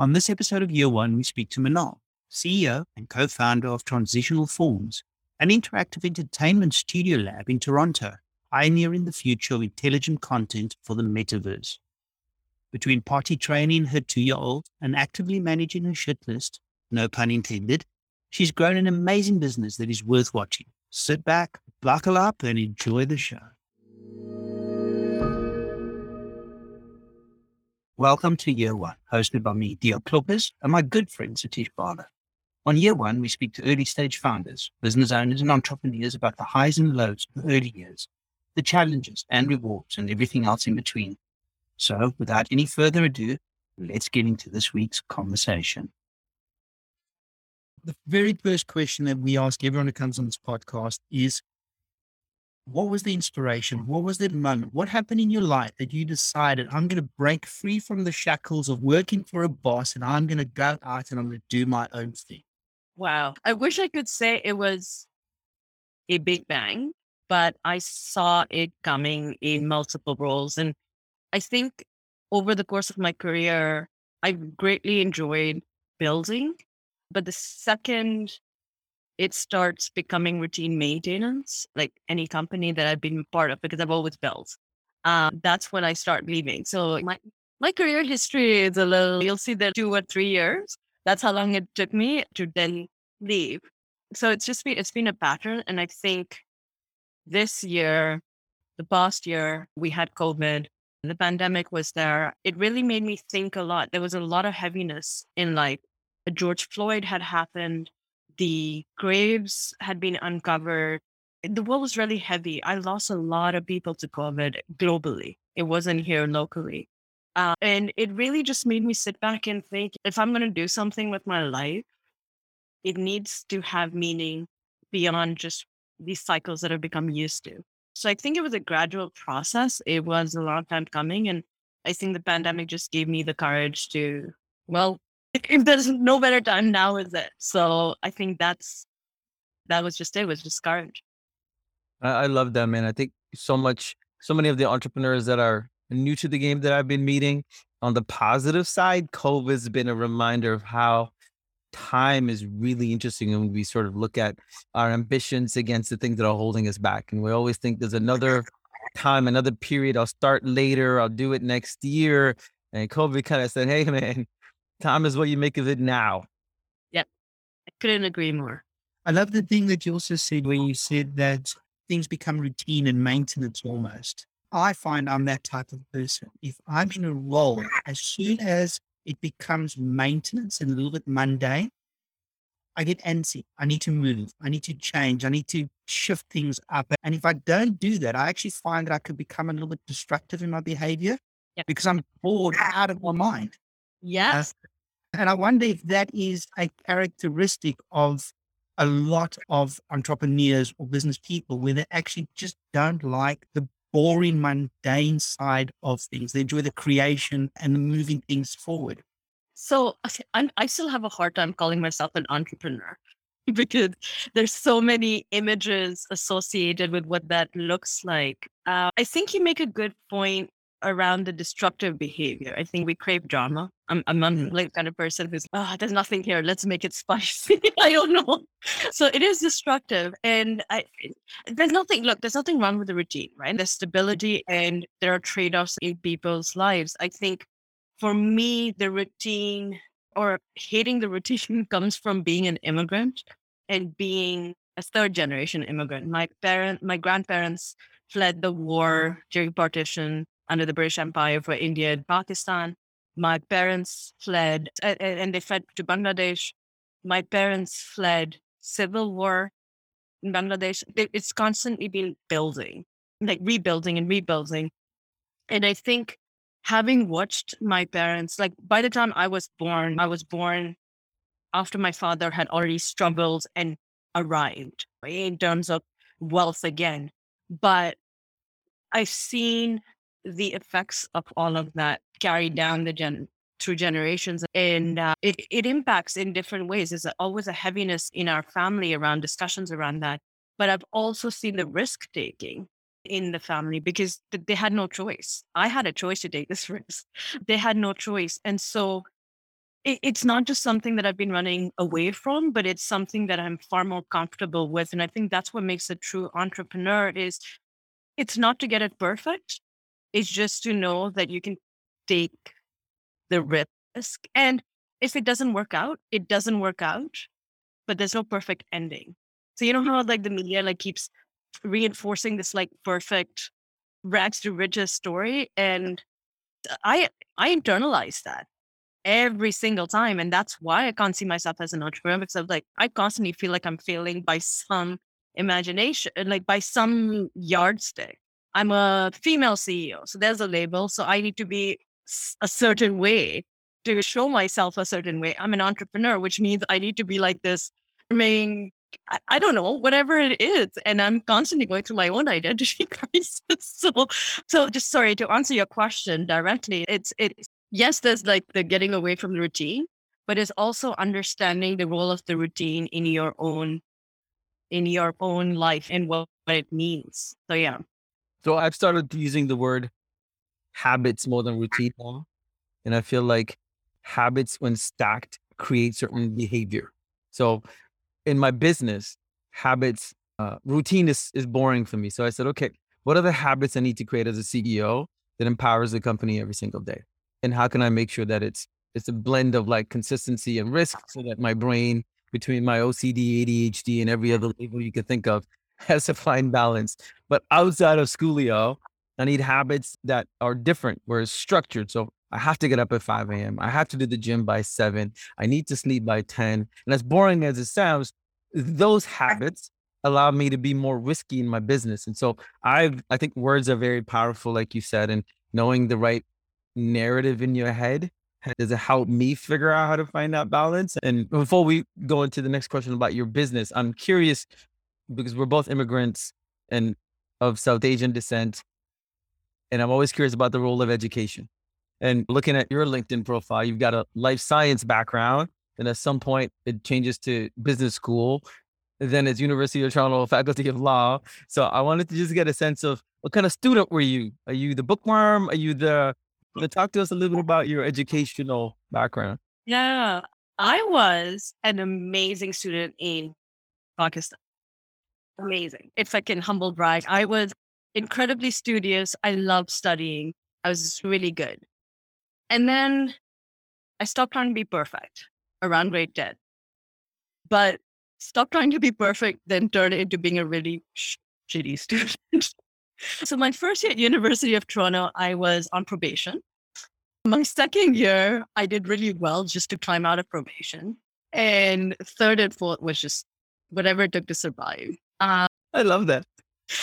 On this episode of Year One, we speak to Manal, CEO and co-founder of Transitional Forms, an interactive entertainment studio lab in Toronto, pioneering the future of intelligent content for the metaverse. Between potty training her 2-year-old and actively managing her shit list, no pun intended, she's grown an amazing business that is worth watching. Sit back, buckle up, and enjoy the show. Welcome to Year One, hosted by me, Dioclopis, and my good friend, Satish Bala. On Year One, we speak to early-stage founders, business owners, and entrepreneurs about the highs and lows of the early years, the challenges and rewards, and everything else in between. So, without any further ado, let's get into this week's conversation. The very first question that we ask everyone who comes on this podcast is, what was the inspiration? What was that moment? What happened in your life that you decided, I'm going to break free from the shackles of working for a boss and I'm going to go out and I'm going to do my own thing? Wow. I wish I could say it was a big bang, but I saw it coming in multiple roles. And I think over the course of my career, I've greatly enjoyed building. But the second it starts becoming routine maintenance, like any company that I've been part of, because I've always built, that's when I start leaving. So my career history is a little, you'll see that 2 or 3 years. That's how long it took me to then leave. So it's been a pattern. And I think this year, the past year, we had COVID. The pandemic was there. It really made me think a lot. There was a lot of heaviness in life. George Floyd had happened. The graves had been uncovered. The world was really heavy. I lost a lot of people to COVID globally. It wasn't here locally. And it really just made me sit back and think, if I'm going to do something with my life, it needs to have meaning beyond just these cycles that I've become used to. So I think it was a gradual process. It was a long time coming. And I think the pandemic just gave me the courage to, well, if there's no better time, now is it. So I think that was just courage. I love that, man. I think so many of the entrepreneurs that are new to the game that I've been meeting, on the positive side, COVID's been a reminder of how time is really interesting when we sort of look at our ambitions against the things that are holding us back. And we always think there's another time, another period. I'll start later. I'll do it next year. And COVID kind of said, hey, man, time is what you make of it now. Yeah, I couldn't agree more. I love the thing that you also said when you said that things become routine and maintenance almost. I find I'm that type of person. If I'm in a role, as soon as it becomes maintenance and a little bit mundane, I get antsy. I need to move. I need to change. I need to shift things up. And if I don't do that, I actually find that I could become a little bit destructive in my behavior because I'm bored out of my mind. Yes. And I wonder if that is a characteristic of a lot of entrepreneurs or business people, where they actually just don't like the boring, mundane side of things. They enjoy the creation and the moving things forward. So I still have a hard time calling myself an entrepreneur because there's so many images associated with what that looks like. I think you make a good point around the destructive behavior. I think we crave drama. I'm like kind of person who's, there's nothing here. Let's make it spicy. I don't know. So it is destructive. And there's nothing wrong with the routine, right? There's stability and there are trade-offs in people's lives. I think for me, the routine or hating the routine comes from being an immigrant and being a third generation immigrant. My grandparents fled the war during partition under the British Empire for India and Pakistan. My parents fled, and they fled to Bangladesh. My parents fled civil war in Bangladesh. It's constantly been building, like rebuilding and rebuilding. And I think having watched my parents, like by the time I was born after my father had already struggled and arrived in terms of wealth again. But I've seen the effects of all of that carried down through generations. And it impacts in different ways. There's always a heaviness in our family around discussions around that. But I've also seen the risk taking in the family because they had no choice. I had a choice to take this risk. They had no choice. And so it's not just something that I've been running away from, but it's something that I'm far more comfortable with. And I think that's what makes a true entrepreneur is it's not to get it perfect. It's just to know that you can take the risk. And if it doesn't work out, it doesn't work out, but there's no perfect ending. So you know how like the media like keeps reinforcing this like perfect rags to riches story. And I internalize that every single time. And that's why I can't see myself as an entrepreneur, because I'm like, I constantly feel like I'm failing by some imagination, like by some yardstick. I'm a female CEO. So there's a label. So I need to be a certain way to show myself a certain way. I'm an entrepreneur, which means I need to be like this. I mean, I don't know, whatever it is. And I'm constantly going through my own identity crisis. So just sorry to answer your question directly. Yes, there's like the getting away from the routine, but it's also understanding the role of the routine in your own life and what it means. So, yeah. So I've started using the word habits more than routine now. And I feel like habits when stacked create certain behavior. So in my business, habits, routine is boring for me. So I said, okay, what are the habits I need to create as a CEO that empowers the company every single day? And how can I make sure that it's a blend of like consistency and risk so that my brain, between my OCD, ADHD, and every other label you can think of, has a fine balance. But outside of Schoolio, I need habits that are different, where it's structured. So I have to get up at 5 a.m. I have to do the gym by 7. I need to sleep by 10. And as boring as it sounds, those habits allow me to be more risky in my business. And so I think words are very powerful, like you said, and knowing the right narrative in your head does it help me figure out how to find that balance. And before we go into the next question about your business, I'm curious, because we're both immigrants and of South Asian descent, and I'm always curious about the role of education. And looking at your LinkedIn profile, you've got a life science background, and at some point it changes to business school, and then it's University of Toronto Faculty of Law. So I wanted to just get a sense of what kind of student were you? Are you the bookworm? Are you the talk to us a little bit about your educational background. Yeah, I was an amazing student in Pakistan. Amazing. If I can humble brag, I was incredibly studious. I loved studying. I was really good. And then I stopped trying to be perfect around grade 10. But stopped trying to be perfect, then turned into being a really shitty student. So my first year at University of Toronto, I was on probation. My second year, I did really well just to climb out of probation. And third and fourth was just whatever it took to survive. I love that.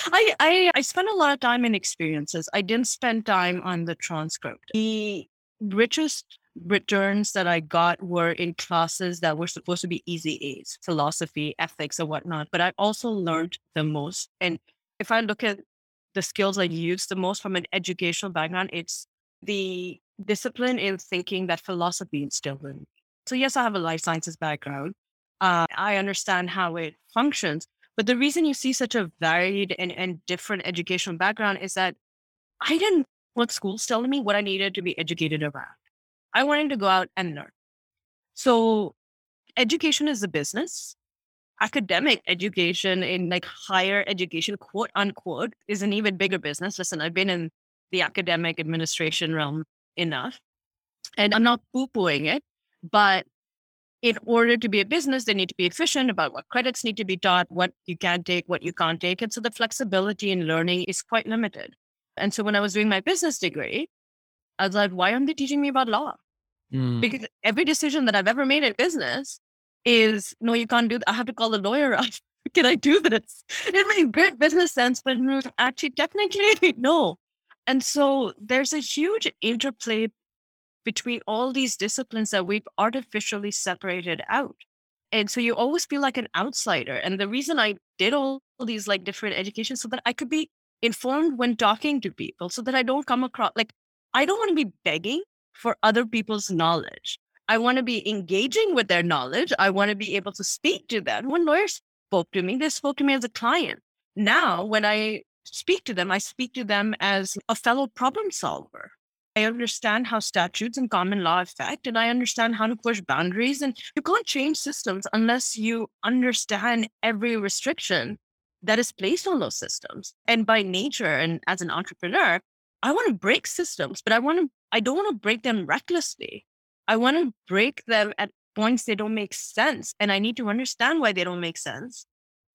I spent a lot of time in experiences. I didn't spend time on the transcript. The richest returns that I got were in classes that were supposed to be easy A's, philosophy, ethics, or whatnot. But I also learned the most. And if I look at the skills I use the most from an educational background, it's the discipline in thinking that philosophy instilled in me. So yes, I have a life sciences background. I understand how it functions. But the reason you see such a varied and different educational background is that I didn't want schools telling me what I needed to be educated around. I wanted to go out and learn. So education is a business. Academic education in like higher education, quote unquote, is an even bigger business. Listen, I've been in the academic administration realm enough, and I'm not poo-pooing it, but in order to be a business, they need to be efficient about what credits need to be taught, what you can take, what you can't take. And so the flexibility in learning is quite limited. And so when I was doing my business degree, I was like, why aren't they teaching me about law? Because every decision that I've ever made in business is, no, you can't do that. I have to call the lawyer up. Can I do this? It made great business sense, but actually technically, no. And so there's a huge interplay between all these disciplines that we've artificially separated out. And so you always feel like an outsider. And the reason I did all these like different educations so that I could be informed when talking to people, so that I don't come across, like, I don't want to be begging for other people's knowledge. I want to be engaging with their knowledge. I want to be able to speak to them. When lawyers spoke to me, they spoke to me as a client. Now, when I speak to them as a fellow problem solver. I understand how statutes and common law affect, and I understand how to push boundaries. And you can't change systems unless you understand every restriction that is placed on those systems. And by nature, and as an entrepreneur, I want to break systems, but I don't want to break them recklessly. I want to break them at points they don't make sense. And I need to understand why they don't make sense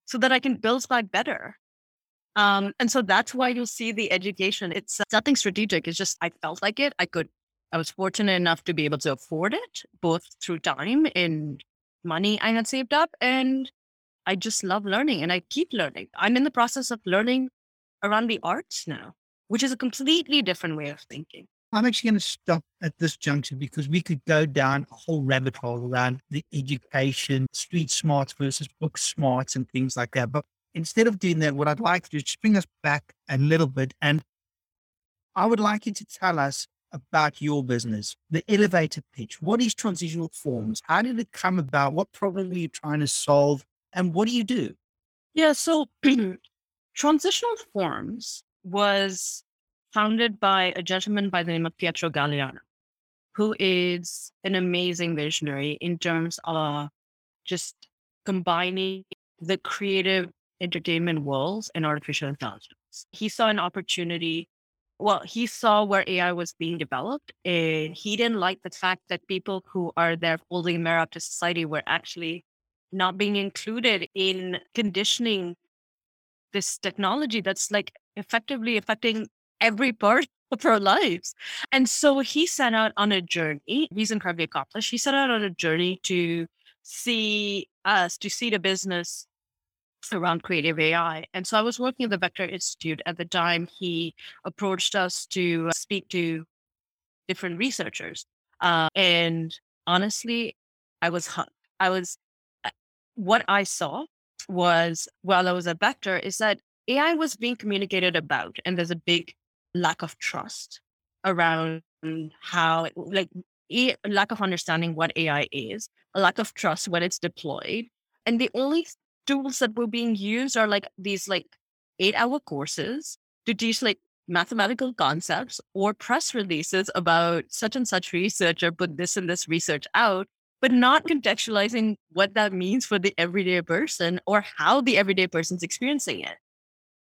so that I can build back better. And so that's why you'll see the education. It's nothing strategic. It's just, I felt like it. I was fortunate enough to be able to afford it, both through time and money I had saved up. And I just love learning and I keep learning. I'm in the process of learning around the arts now, which is a completely different way of thinking. I'm actually going to stop at this juncture because we could go down a whole rabbit hole around the education, street smarts versus book smarts and things like that. But instead of doing that, what I'd like to do is bring us back a little bit. And I would like you to tell us about your business, the elevator pitch. What is Transitional Forms? How did it come about? What problem are you trying to solve? And what do you do? Yeah, so Transitional Forms was founded by a gentleman by the name of Pietro Galliano, who is an amazing visionary in terms of just combining the creative entertainment worlds and artificial intelligence. He saw an opportunity. Well, he saw where AI was being developed, and he didn't like the fact that people who are there holding a mirror up to society were actually not being included in conditioning this technology that's like effectively affecting every part of our lives. And so he set out on a journey. He's incredibly accomplished. He set out on a journey to see us, to see the business around creative AI. And so I was working at the Vector Institute at the time. He approached us to speak to different researchers. And honestly, I was hooked. What I saw was, while I was at Vector, is that AI was being communicated about, and there's a big lack of trust around a lack of understanding what AI is, a lack of trust when it's deployed. And the only tools that were being used are these 8-hour courses to teach mathematical concepts or press releases about such and such researcher put this and this research out, but not contextualizing what that means for the everyday person or how the everyday person's experiencing it.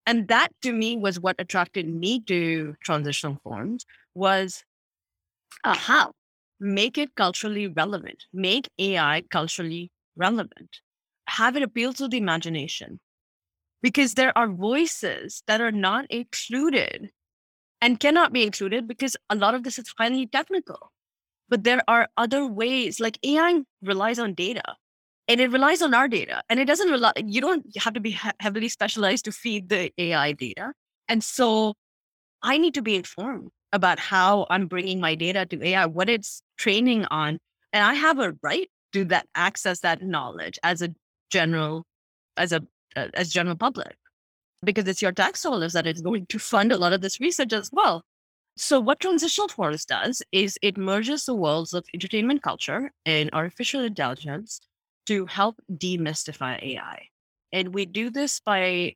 And that to me was what attracted me to Transitional Forms was how make it culturally relevant, make AI culturally relevant, have it appeal to the imagination, because there are voices that are not included and cannot be included because a lot of this is highly technical, but there are other ways. AI relies on data. And it relies on our data, and it doesn't rely. You don't have to be heavily specialized to feed the AI data. And so I need to be informed about how I'm bringing my data to AI, what it's training on. And I have a right to that access, that knowledge as general public, because it's your tax dollars that is going to fund a lot of this research as well. So what Transitional Forms does is it merges the worlds of entertainment culture and artificial intelligence to help demystify AI. And we do this by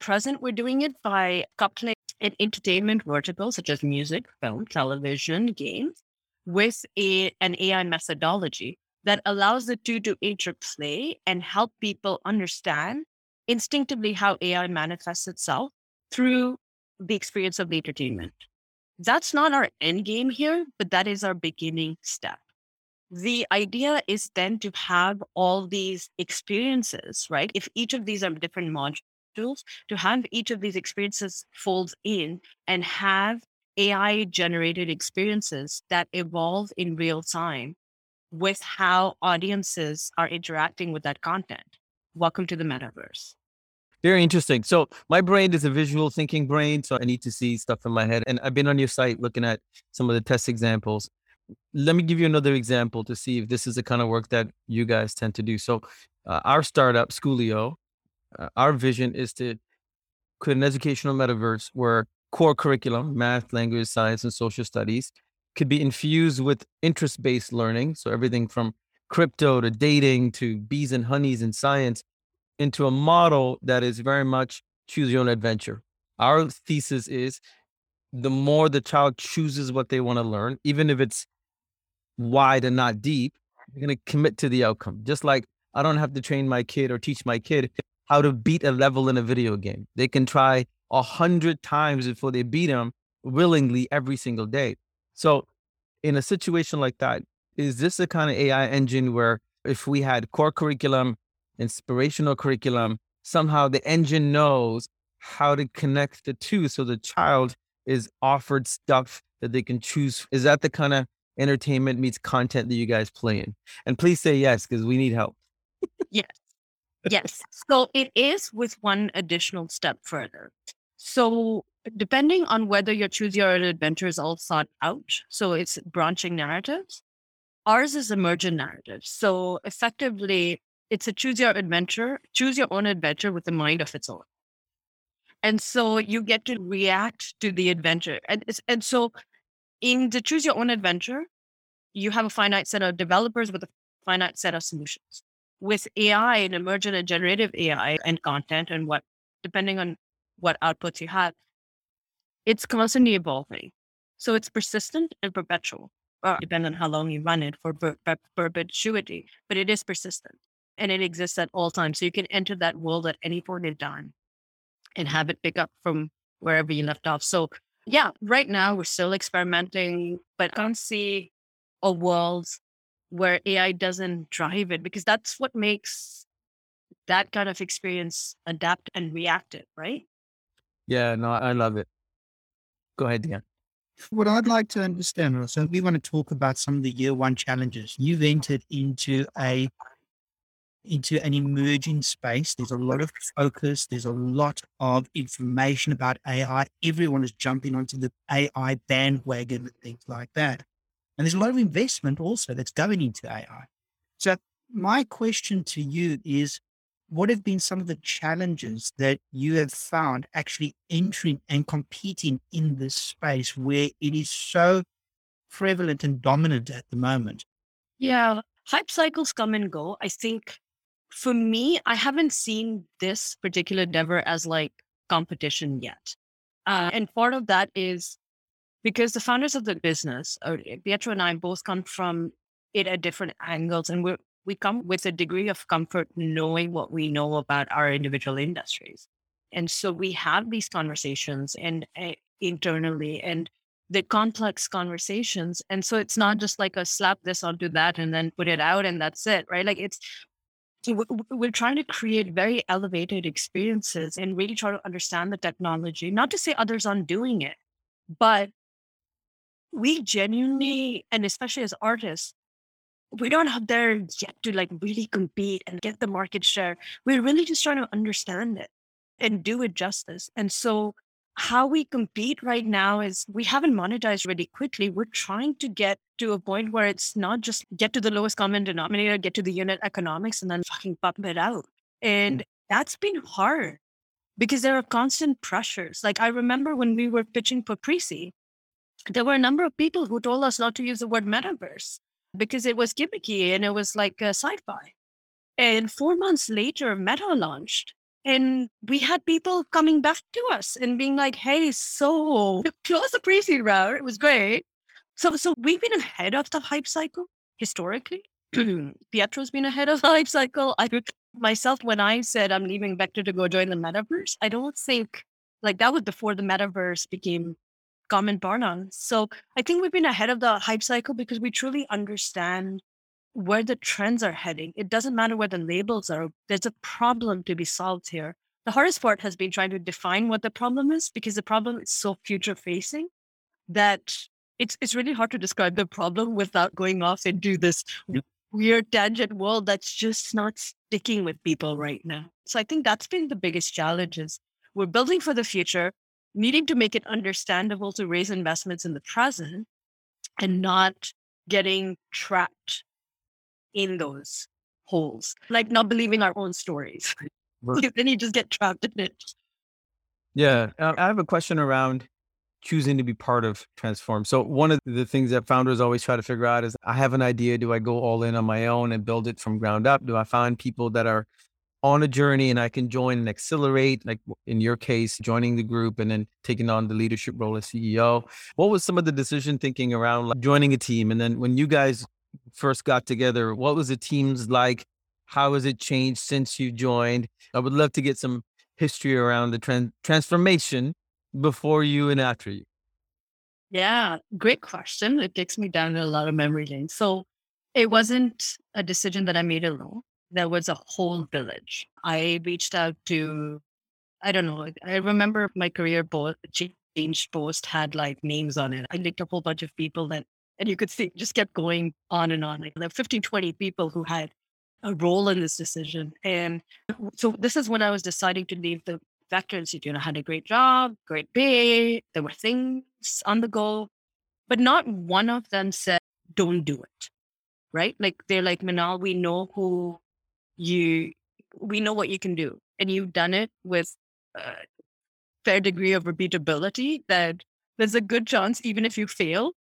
coupling an entertainment vertical, such as music, film, television, games, with an AI methodology that allows the two to interplay and help people understand instinctively how AI manifests itself through the experience of the entertainment. That's not our end game here, but that is our beginning step. The idea is then to have all these experiences, right? If each of these are different modules, to have each of these experiences folds in and have AI-generated experiences that evolve in real time with how audiences are interacting with that content. Welcome to the metaverse. Very interesting. So my brain is a visual thinking brain, so I need to see stuff in my head. And I've been on your site looking at some of the test examples. Let me give you another example to see if this is the kind of work that you guys tend to do. So our startup, Schoolio, our vision is to create an educational metaverse where core curriculum, math, language, science, and social studies could be infused with interest-based learning. So everything from crypto to dating to bees and honeys and science into a model that is very much choose your own adventure. Our thesis is the more the child chooses what they want to learn, even if it's wide and not deep, you're going to commit to the outcome. Just like I don't have to train my kid or teach my kid how to beat a level in a video game. They can try 100 times before they beat them willingly every single day. So in a situation like that, is this the kind of AI engine where if we had core curriculum, inspirational curriculum, somehow the engine knows how to connect the two so the child is offered stuff that they can choose? Is that the kind of entertainment meets content that you guys play in? And please say yes, because we need help. Yes. Yes. So it is, with one additional step further. So depending on whether your choose your own adventure is all thought out, so it's branching narratives. Ours is emergent narrative. So effectively, it's a choose your own adventure with a mind of its own. And so you get to react to the adventure. And so in the choose your own adventure, you have a finite set of developers with a finite set of solutions. With AI and emergent and generative AI and content and what, depending on what outputs you have, it's constantly evolving. So it's persistent and perpetual, depending on how long you run it for perpetuity, but it is persistent and it exists at all times. So you can enter that world at any point in time and have it pick up from wherever you left off. So yeah, right now we're still experimenting, but I can't see a world where AI doesn't drive it, because that's what makes that kind of experience adapt and reactive, right? Yeah, no, I love it. Go ahead, Dan. What I'd like to understand, so we want to talk about some of the year one challenges. You've entered into an emerging space. There's a lot of focus. There's a lot of information about AI. Everyone is jumping onto the AI bandwagon and things like that. And there's a lot of investment also that's going into AI. So my question to you is, what have been some of the challenges that you have found actually entering and competing in this space where it is so prevalent and dominant at the moment? Yeah, hype cycles come and go. I think for me, I haven't seen this particular endeavor as like competition yet. And part of that is because the founders of the business, Pietro and I, both come from it at different angles, and we come with a degree of comfort knowing what we know about our individual industries. And so we have these conversations and internally, and the complex conversations. And so it's not just like a slap this onto that and then put it out and that's it, right? Like we're trying to create very elevated experiences and really try to understand the technology, not to say others aren't doing it, but we genuinely, and especially as artists, we're not out there yet to like really compete and get the market share. We're really just trying to understand it and do it justice. And so how we compete right now is we haven't monetized really quickly. We're trying to get to a point where it's not just get to the lowest common denominator, get to the unit economics, and then fucking pump it out. And that's been hard because there are constant pressures. Like I remember when we were pitching for Prezi, there were a number of people who told us not to use the word metaverse because it was gimmicky and it was like a sci-fi. And 4 months later, Meta launched and we had people coming back to us and being like, hey, so close the pre-seed round. It was great. So we've been ahead of the hype cycle historically. Pietro's been ahead of the hype cycle. I myself, when I said I'm leaving Vector to go join the metaverse, I don't think like that was before the metaverse became common pronoun. So I think we've been ahead of the hype cycle because we truly understand where the trends are heading. It doesn't matter where the labels are. There's a problem to be solved here. The hardest part has been trying to define what the problem is, because the problem is so future facing that it's really hard to describe the problem without going off into this weird tangent world that's just not sticking with people right now. So I think that's been the biggest challenge is we're building for the future, needing to make it understandable to raise investments in the present and not getting trapped in those holes, like not believing our own stories. Then you just get trapped in it. Yeah. I have a question around choosing to be part of Transform. So one of the things that founders always try to figure out is I have an idea. Do I go all in on my own and build it from ground up? Do I find people that are on a journey and I can join and accelerate, like in your case, joining the group and then taking on the leadership role as CEO. What was some of the decision thinking around like joining a team? And then when you guys first got together, what was the teams like? How has it changed since you joined? I would love to get some history around the transformation before you and after you. Yeah, great question. It takes me down a lot of memory lane. So it wasn't a decision that I made alone. There was a whole village. I reached out to, I remember my career change post had like names on it. I linked a whole bunch of people that, and you could see, it just kept going on and on. Like there were 15, 20 people who had a role in this decision. And so this is when I was deciding to leave the Vector Institute. I had a great job, great pay. There were things on the go, but not one of them said, don't do it, right? Like they're like, Manal, we know who we know what you can do, and you've done it with a fair degree of repeatability that there's a good chance, even if you fail,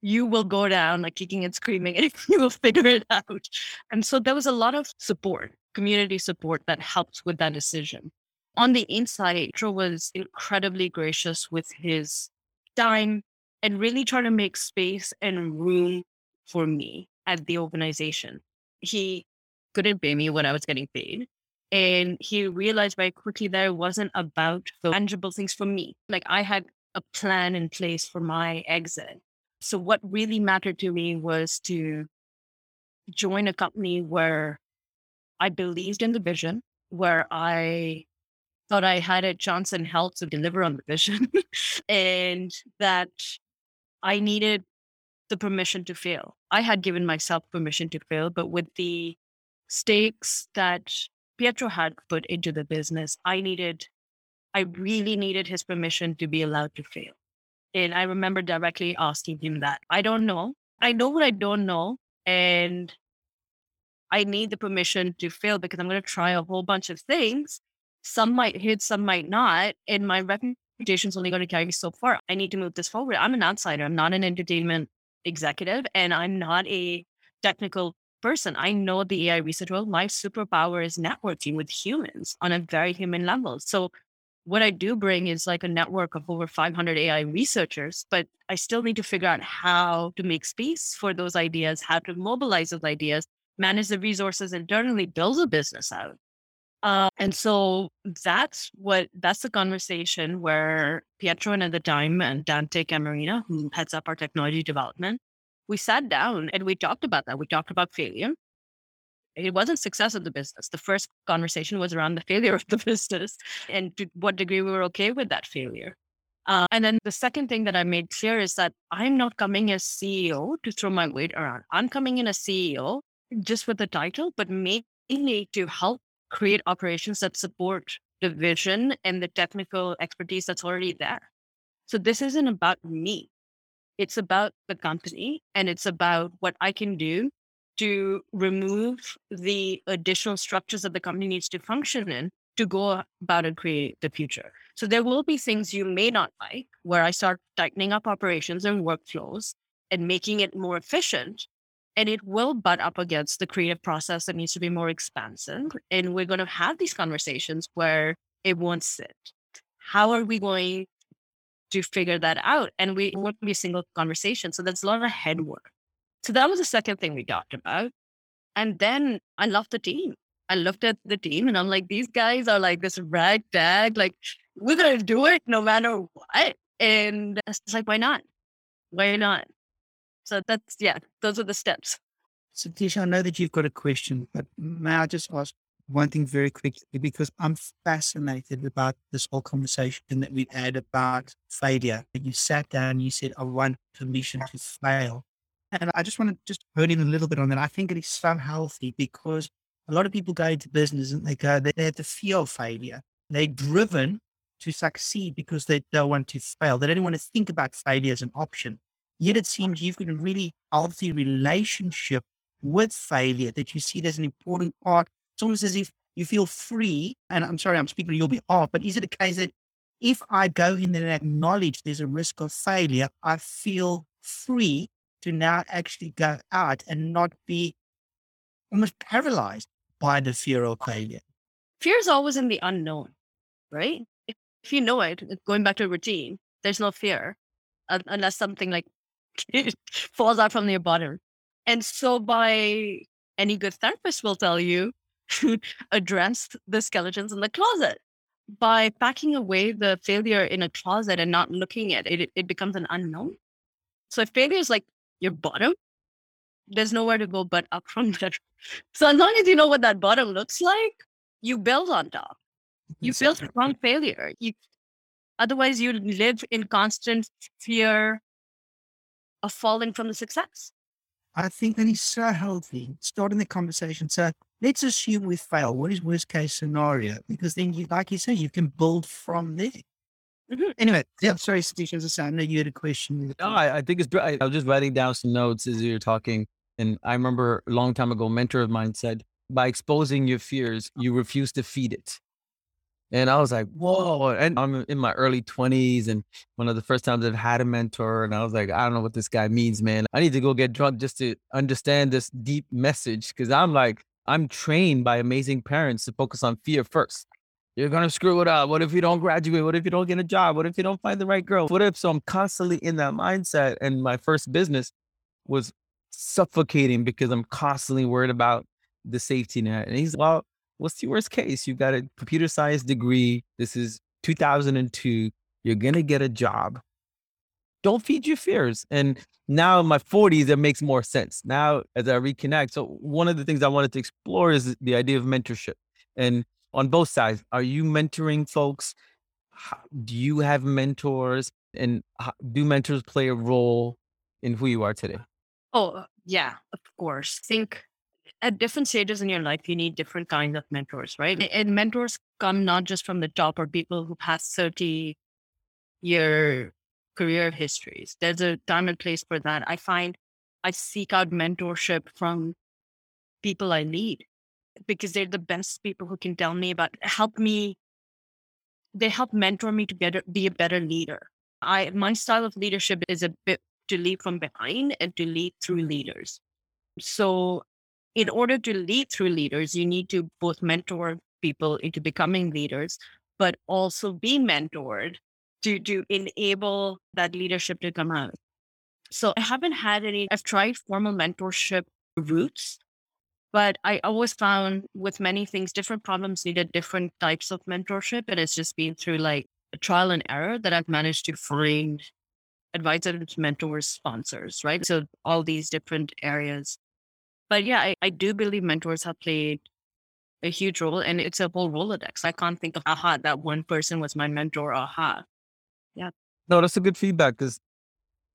you will go down like kicking and screaming and you will figure it out. And so there was a lot of support, community support that helped with that decision. On the inside, Pietro was incredibly gracious with his time and really trying to make space and room for me at the organization. He couldn't pay me what I was getting paid. And he realized very quickly that it wasn't about the tangible things for me. Like I had a plan in place for my exit. So what really mattered to me was to join a company where I believed in the vision, where I thought I had a chance and help to deliver on the vision and that I needed the permission to fail. I had given myself permission to fail, but with the stakes that Pietro had put into the business, I really needed his permission to be allowed to fail. And I remember directly asking him that. I don't know. I know what I don't know. And I need the permission to fail because I'm going to try a whole bunch of things. Some might hit, some might not. And my reputation's only going to carry me so far. I need to move this forward. I'm an outsider. I'm not an entertainment executive and I'm not a technical person. I know the AI research world. My superpower is networking with humans on a very human level. So what I do bring is like a network of over 500 AI researchers, but I still need to figure out how to make space for those ideas, how to mobilize those ideas, manage the resources internally, build a business out. And so that's the conversation where Pietro and at the time and Dante Camarena, who heads up our technology development, we sat down and we talked about that. We talked about failure. It wasn't success of the business. The first conversation was around the failure of the business and to what degree we were okay with that failure. And then the second thing that I made clear is that I'm not coming as CEO to throw my weight around. I'm coming in as CEO just with the title, but mainly to help create operations that support the vision and the technical expertise that's already there. So this isn't about me. It's about the company and it's about what I can do to remove the additional structures that the company needs to function in to go about and create the future. So there will be things you may not like where I start tightening up operations and workflows and making it more efficient. And it will butt up against the creative process that needs to be more expansive. And we're going to have these conversations where it won't sit. How are we going to figure that out? And we won't be a single conversation. So that's a lot of head work. So that was the second thing we talked about. And then I loved the team. I looked at the team and I'm like, these guys are like this ragtag, like we're going to do it no matter what. And it's like, why not? Why not? So those are the steps. So Tisha, I know that you've got a question, but may I just ask one thing very quickly, because I'm fascinated about this whole conversation that we've had about failure. You sat down and you said, I want permission to fail. And I just want to hone in a little bit on that. I think it is unhealthy because a lot of people go into business and they have the fear of failure. They're driven to succeed because they don't want to fail. They don't want to think about failure as an option. Yet it seems you've got a really healthy relationship with failure that you see it as an important part. It's almost as if you feel free. And I'm sorry, I'm speaking on your behalf, but is it a case that if I go in and acknowledge there's a risk of failure, I feel free to now actually go out and not be almost paralyzed by the fear of failure? Fear is always in the unknown, right? If you know it, going back to routine, there's no fear unless something like falls out from your bottom. And so by any good therapist will tell you, address the skeletons in the closet. By packing away the failure in a closet and not looking at it, it becomes an unknown. So if failure is like your bottom, there's nowhere to go but up from there. So as long as you know what that bottom looks like, you build on top. You build from failure. Otherwise, you live in constant fear of falling from the success. I think that is so healthy, starting the conversation. So let's assume we fail. What is worst case scenario? Because then, like you say, you can build from there. Mm-hmm. Anyway, yeah, sorry, Satish, as I said, I know you had a question. No, I think it's, I was just writing down some notes as you were talking. And I remember a long time ago, a mentor of mine said, by exposing your fears, you refuse to feed it. And I was like, whoa. And I'm in my early 20s. And one of the first times I've had a mentor, and I was like, I don't know what this guy means, man. I need to go get drunk just to understand this deep message. Cause I'm like, I'm trained by amazing parents to focus on fear first. You're going to screw it up. What if you don't graduate? What if you don't get a job? What if you don't find the right girl? What if? So I'm constantly in that mindset. And my first business was suffocating because I'm constantly worried about the safety net. And he's like, well, what's the worst case? You've got a computer science degree. This is 2002. You're going to get a job. Don't feed your fears. And now in my 40s, it makes more sense now as I reconnect. So one of the things I wanted to explore is the idea of mentorship. And on both sides, are you mentoring folks? Do you have mentors? And do mentors play a role in who you are today? Oh, yeah, of course. Think at different stages in your life, you need different kinds of mentors, right? And mentors come not just from the top or people who pass 30-year career histories. There's a time and place for that. I find I seek out mentorship from people I lead because they're the best people who can tell me about, help me. They help mentor me to be a better leader. My style of leadership is a bit to lead from behind and to lead through leaders. So in order to lead through leaders, you need to both mentor people into becoming leaders, but also be mentored to enable that leadership to come out. So I haven't had any, I've tried formal mentorship routes, but I always found with many things, different problems needed different types of mentorship. And it's just been through like a trial and error that I've managed to find advisors, mentors, sponsors, right? So all these different areas. But yeah, I do believe mentors have played a huge role, and it's a whole Rolodex. I can't think of, aha, that one person was my mentor, aha. Yeah. No, that's a good feedback because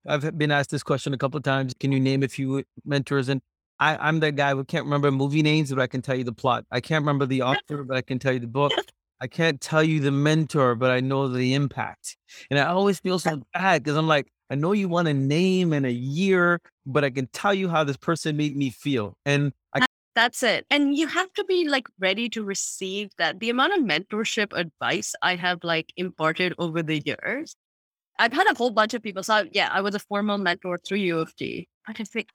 I've been asked this question a couple of times. Can you name a few mentors? And I'm that guy who can't remember movie names, but I can tell you the plot. I can't remember the author, but I can tell you the book. I can't tell you the mentor, but I know the impact. And I always feel so bad because I'm like, I know you want a name and a year, but I can tell you how this person made me feel. And that's it. And you have to be like ready to receive that. The amount of mentorship advice I have like imparted over the years, I've had a whole bunch of people. So yeah, I was a formal mentor through U of T. I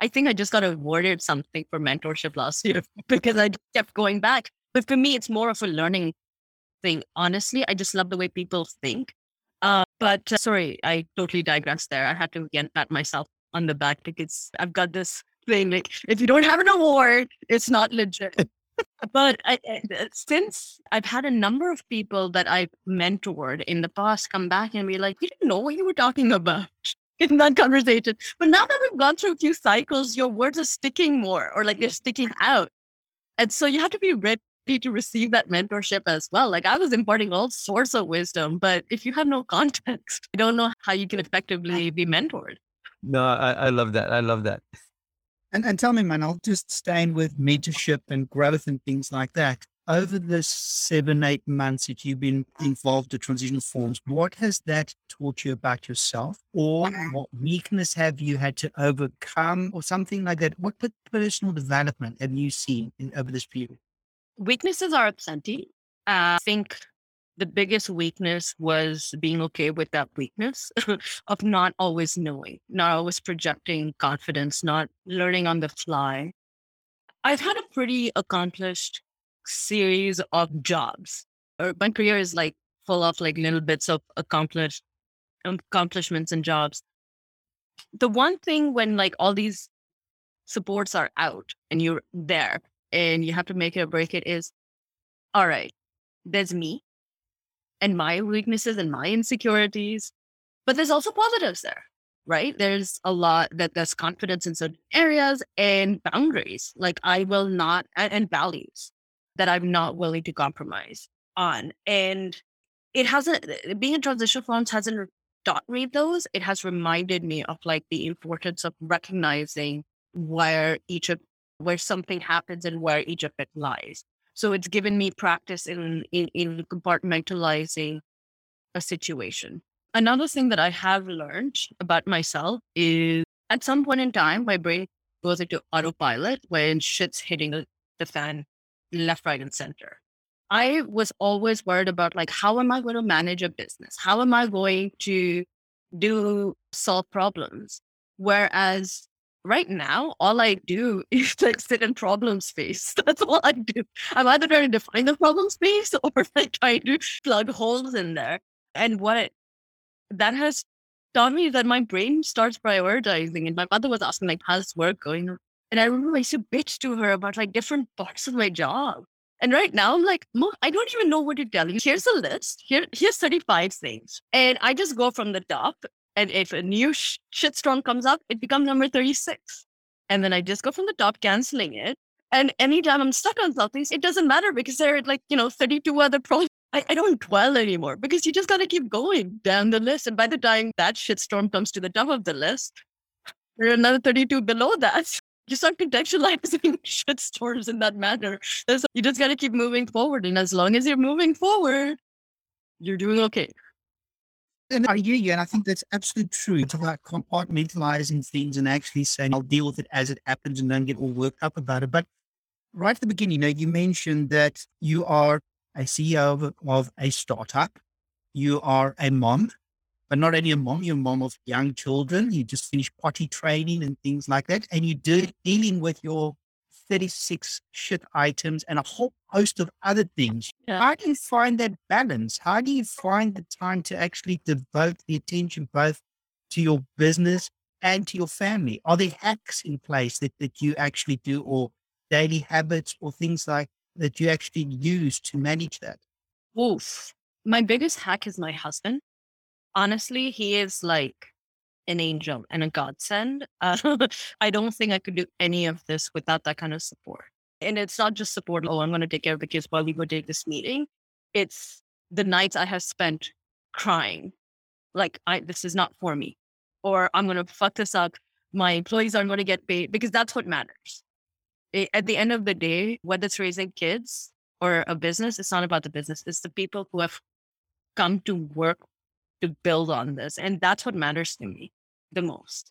think I just got awarded something for mentorship last year because I kept going back. But for me, it's more of a learning thing. Honestly, I just love the way people think. But sorry, I totally digressed there. I had to again pat myself on the back because I've got this thing like, if you don't have an award, it's not legit. But since I've had a number of people that I've mentored in the past come back and be like, we didn't know what you were talking about in that conversation. But now that we've gone through a few cycles, your words are sticking more, or like they're sticking out. And so you have to be ready to receive that mentorship as well. Like I was imparting all sorts of wisdom, but if you have no context, I don't know how you can effectively be mentored. No, I love that. I love that. And tell me, Manal, just staying with mentorship and growth and things like that, over the 7-8 months that you've been involved at Transitional Forms, what has that taught you about yourself, or what weakness have you had to overcome or something like that? What personal development have you seen over this period? Weaknesses are plenty. I think the biggest weakness was being okay with that weakness of not always knowing, not always projecting confidence, not learning on the fly. I've had a pretty accomplished series of jobs. My career is like full of like little bits of accomplishments and jobs. The one thing when like all these supports are out and you're there and you have to make it or break it is, all right, there's me and my weaknesses and my insecurities, but there's also positives there, right? There's a lot that there's confidence in certain areas and boundaries, like I will not, and values that I'm not willing to compromise on. And it hasn't, being in Transitional Forms hasn't taught me those. It has reminded me of like the importance of recognizing where something happens and where each of it lies. So it's given me practice in compartmentalizing a situation. Another thing that I have learned about myself is at some point in time, my brain goes into autopilot when shit's hitting the fan left, right, and center. I was always worried about like, how am I going to manage a business? How am I going to solve problems? Whereas right now, all I do is like sit in problem space. That's all I do. I'm either trying to define the problem space or like trying to plug holes in there. And that has taught me that my brain starts prioritizing. And my mother was asking like, how's work going? And I remember I used to bitch to her about like different parts of my job. And right now I'm like, Mom, I don't even know what to tell you. Here's a list. Here's 35 things. And I just go from the top. And if a new shitstorm comes up, it becomes number 36. And then I just go from the top, canceling it. And anytime I'm stuck on something, it doesn't matter because there are like, 32 other problems. I don't dwell anymore because you just got to keep going down the list. And by the time that shitstorm comes to the top of the list, there are another 32 below that. You start contextualizing shitstorms in that manner. So you just got to keep moving forward. And as long as you're moving forward, you're doing okay. And I hear you, and I think that's absolutely true. It's about compartmentalizing things and actually saying, I'll deal with it as it happens and don't get all worked up about it. But right at the beginning, you mentioned that you are a CEO of a startup. You are a mom, but not only a mom, you're a mom of young children. You just finished potty training and things like that. And you're dealing with your 36 shit items and a whole host of other things. Yeah. How do you find that balance? How do you find the time to actually devote the attention both to your business and to your family? Are there hacks in place that you actually do, or daily habits or things like that you actually use to manage that? Oof. My biggest hack is my husband. Honestly, he is like an angel and a godsend. I don't think I could do any of this without that kind of support. And it's not just support. Oh, I'm going to take care of the kids while we go take this meeting. It's the nights I have spent crying. Like, this is not for me. Or I'm going to fuck this up. My employees aren't going to get paid, because that's what matters. At the end of the day, whether it's raising kids or a business, it's not about the business. It's the people who have come to work to build on this. And that's what matters to me the most.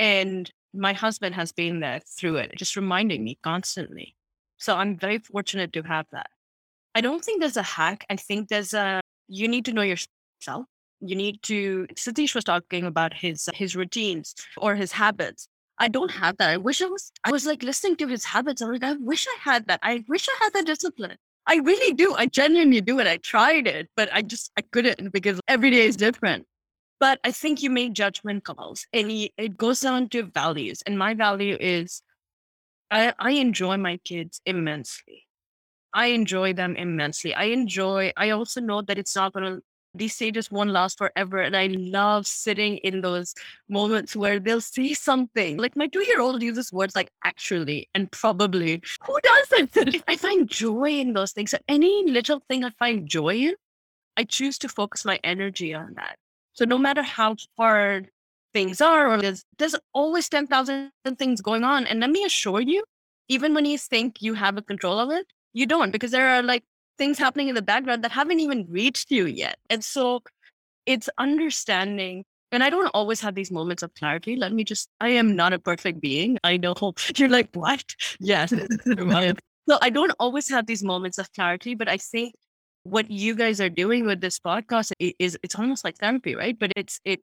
And my husband has been there through it, just reminding me constantly. So I'm very fortunate to have that. I don't think there's a hack. I think you need to know yourself. Satish was talking about his routines or his habits. I don't have that. I was like listening to his habits. I'm like, I wish I had that. I wish I had that discipline. I really do. I genuinely do it. I tried it, but I couldn't, because every day is different. But I think you make judgment calls, and it goes down to values. And my value is I enjoy my kids immensely. I enjoy them immensely. I also know that it's not going to, these stages won't last forever. And I love sitting in those moments where they'll say something. Like my 2-year-old uses words like actually and probably. Who doesn't? I find joy in those things. So any little thing I find joy in, I choose to focus my energy on that. So no matter how hard things are, or there's always 10,000 things going on. And let me assure you, even when you think you have a control of it, you don't, because there are like things happening in the background that haven't even reached you yet. And so it's understanding. And I don't always have these moments of clarity. I am not a perfect being. I know. You're like, what? Yes. So I don't always have these moments of clarity, but I think what you guys are doing with this podcast it's almost like therapy, right? But it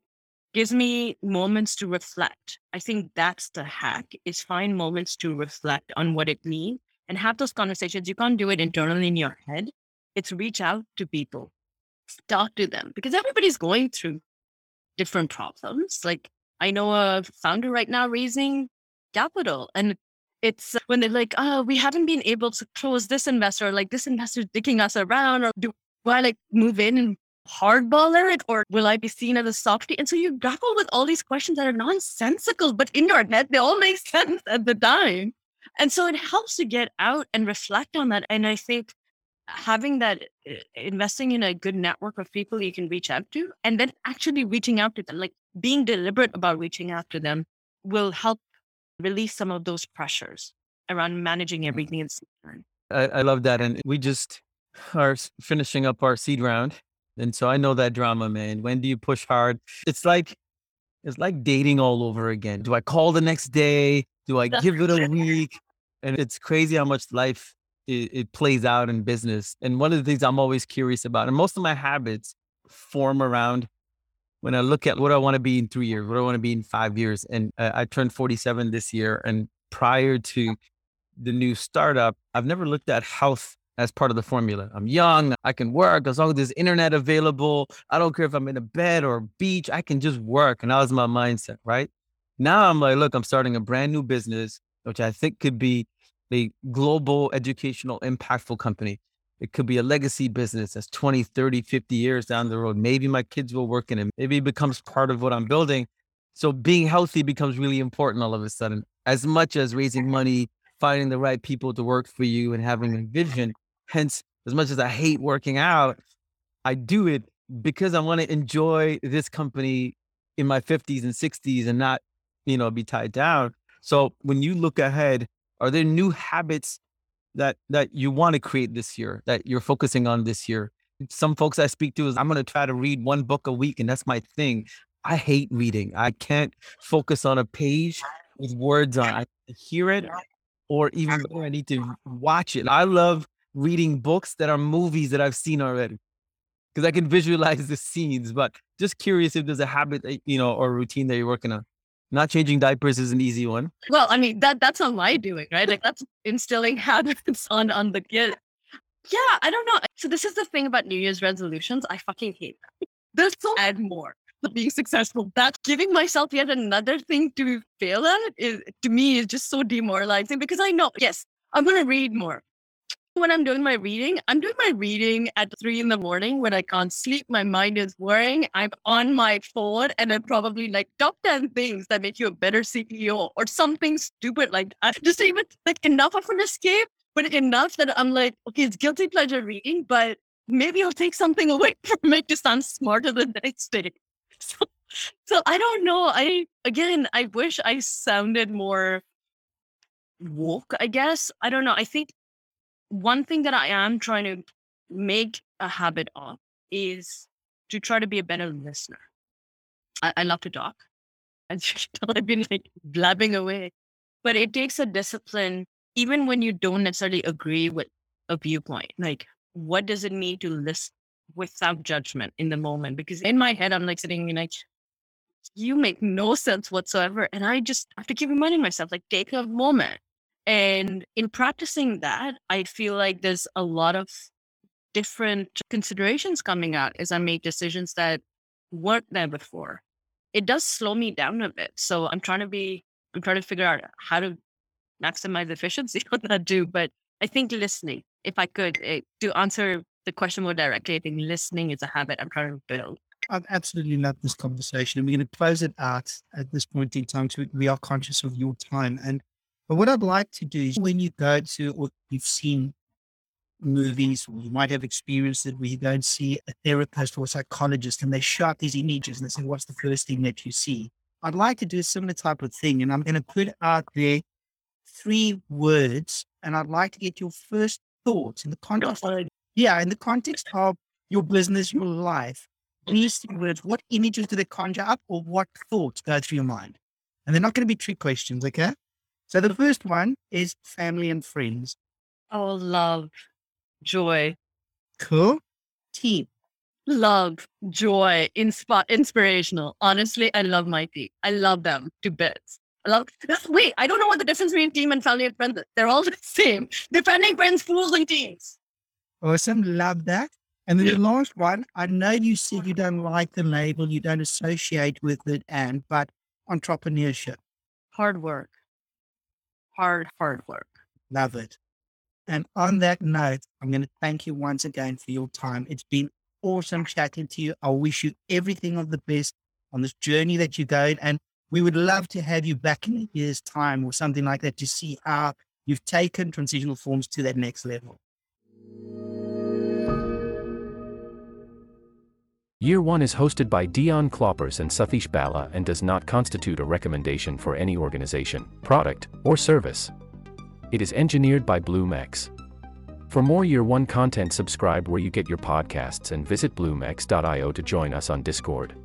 gives me moments to reflect. I think that's the hack, is find moments to reflect on what it means and have those conversations. You can't do it internally in your head. It's reach out to people, talk to them, because everybody's going through different problems. Like I know a founder right now raising capital, and it's when they're like, oh, we haven't been able to close this investor, like this investor's dicking us around, or do I like move in and hardball it, or will I be seen as a softie? And so you grapple with all these questions that are nonsensical, but in your head, they all make sense at the time. And so it helps to get out and reflect on that. And I think having that, investing in a good network of people you can reach out to, and then actually reaching out to them, like being deliberate about reaching out to them, will help release some of those pressures around managing everything in seed round. I love that. And we just are finishing up our seed round. And so I know that drama, man. When do you push hard? It's like dating all over again. Do I call the next day? Do I give it a week? And it's crazy how much life it plays out in business. And one of the things I'm always curious about, and most of my habits form around when I look at what I want to be in 3 years, what I want to be in 5 years. And I turned 47 this year. And prior to the new startup, I've never looked at health as part of the formula. I'm young, I can work as long as there's internet available. I don't care if I'm in a bed or a beach, I can just work. And that was my mindset, right? Now I'm like, look, I'm starting a brand new business, which I think could be a global educational impactful company. It could be a legacy business that's 20, 30, 50 years down the road. Maybe my kids will work in it. Maybe it becomes part of what I'm building. So being healthy becomes really important all of a sudden, as much as raising money, finding the right people to work for you, and having a vision. Hence, as much as I hate working out, I do it because I want to enjoy this company in my 50s and 60s and not, be tied down. So when you look ahead, are there new habits that you want to create this year, that you're focusing on this year? Some folks I speak to is, I'm going to try to read one book a week, and that's my thing. I hate reading. I can't focus on a page with words on. I hear it, or even more, I need to watch it. I love reading books that are movies that I've seen already, because I can visualize the scenes. But just curious if there's a habit, or routine that you're working on. Not changing diapers is an easy one. Well, I mean, that's not my doing, right? Like that's instilling habits on the kid. Yeah, I don't know. So this is the thing about New Year's resolutions. I fucking hate that. There's so add more. Being successful, that's giving myself yet another thing to fail at, to me is just so demoralizing, because I know, yes, I'm going to read more. When I'm doing my reading at 3 a.m. when I can't sleep, my mind is worrying. I'm on my phone and I'm probably like top 10 things that make you a better CEO or something stupid like that. Just even like enough of an escape, but enough that I'm like, okay, it's guilty pleasure reading, but maybe I'll take something away from it to sound smarter the next day. So I don't know. I wish I sounded more woke, I guess. I don't know. I think one thing that I am trying to make a habit of is to try to be a better listener. I love to talk. As you can tell, I've been like blabbing away. But it takes a discipline, even when you don't necessarily agree with a viewpoint. Like, what does it mean to listen without judgment in the moment? Because in my head, I'm like sitting and like, you make no sense whatsoever. And I just have to keep reminding myself, like, take a moment. And in practicing that, I feel like there's a lot of different considerations coming out as I make decisions that weren't there before. It does slow me down a bit. So I'm trying to figure out how to maximize efficiency on that too. But I think listening, if I could, to answer the question more directly, I think listening is a habit I'm trying to build. I've absolutely loved this conversation, and we're going to close it out at this point in time. So we are conscious of your time. But what I'd like to do is, when you go to, or you've seen movies, or you might have experienced it, where you go and see a therapist or a psychologist and they shot these images and they say, what's the first thing that you see? I'd like to do a similar type of thing. And I'm going to put out there 3 words, and I'd like to get your first thoughts in the context of your business, your life. These 3 words, what images do they conjure up, or what thoughts go through your mind? And they're not going to be trick questions, okay? So the first one is family and friends. Oh, love, joy. Cool. Team. Love, joy, inspirational. Honestly, I love my team. I love them to bits. Wait, I don't know what the difference between team and family and friends is. They're all the same. Defending friends, fools, and teams. Awesome. Love that. And then the last one, I know you said you don't like the label, you don't associate with it, but entrepreneurship. Hard work. Hard work. Love it. And on that note, I'm going to thank you once again for your time. It's been awesome chatting to you. I wish you everything of the best on this journey that you're going. And we would love to have you back in a year's time or something like that to see how you've taken Transitional Forms to that next level. Year 1 is hosted by Dioclopis and Satish Bala and does not constitute a recommendation for any organization, product, or service. It is engineered by BloomX. For more Year 1 content, subscribe where you get your podcasts and visit bloomx.io to join us on Discord.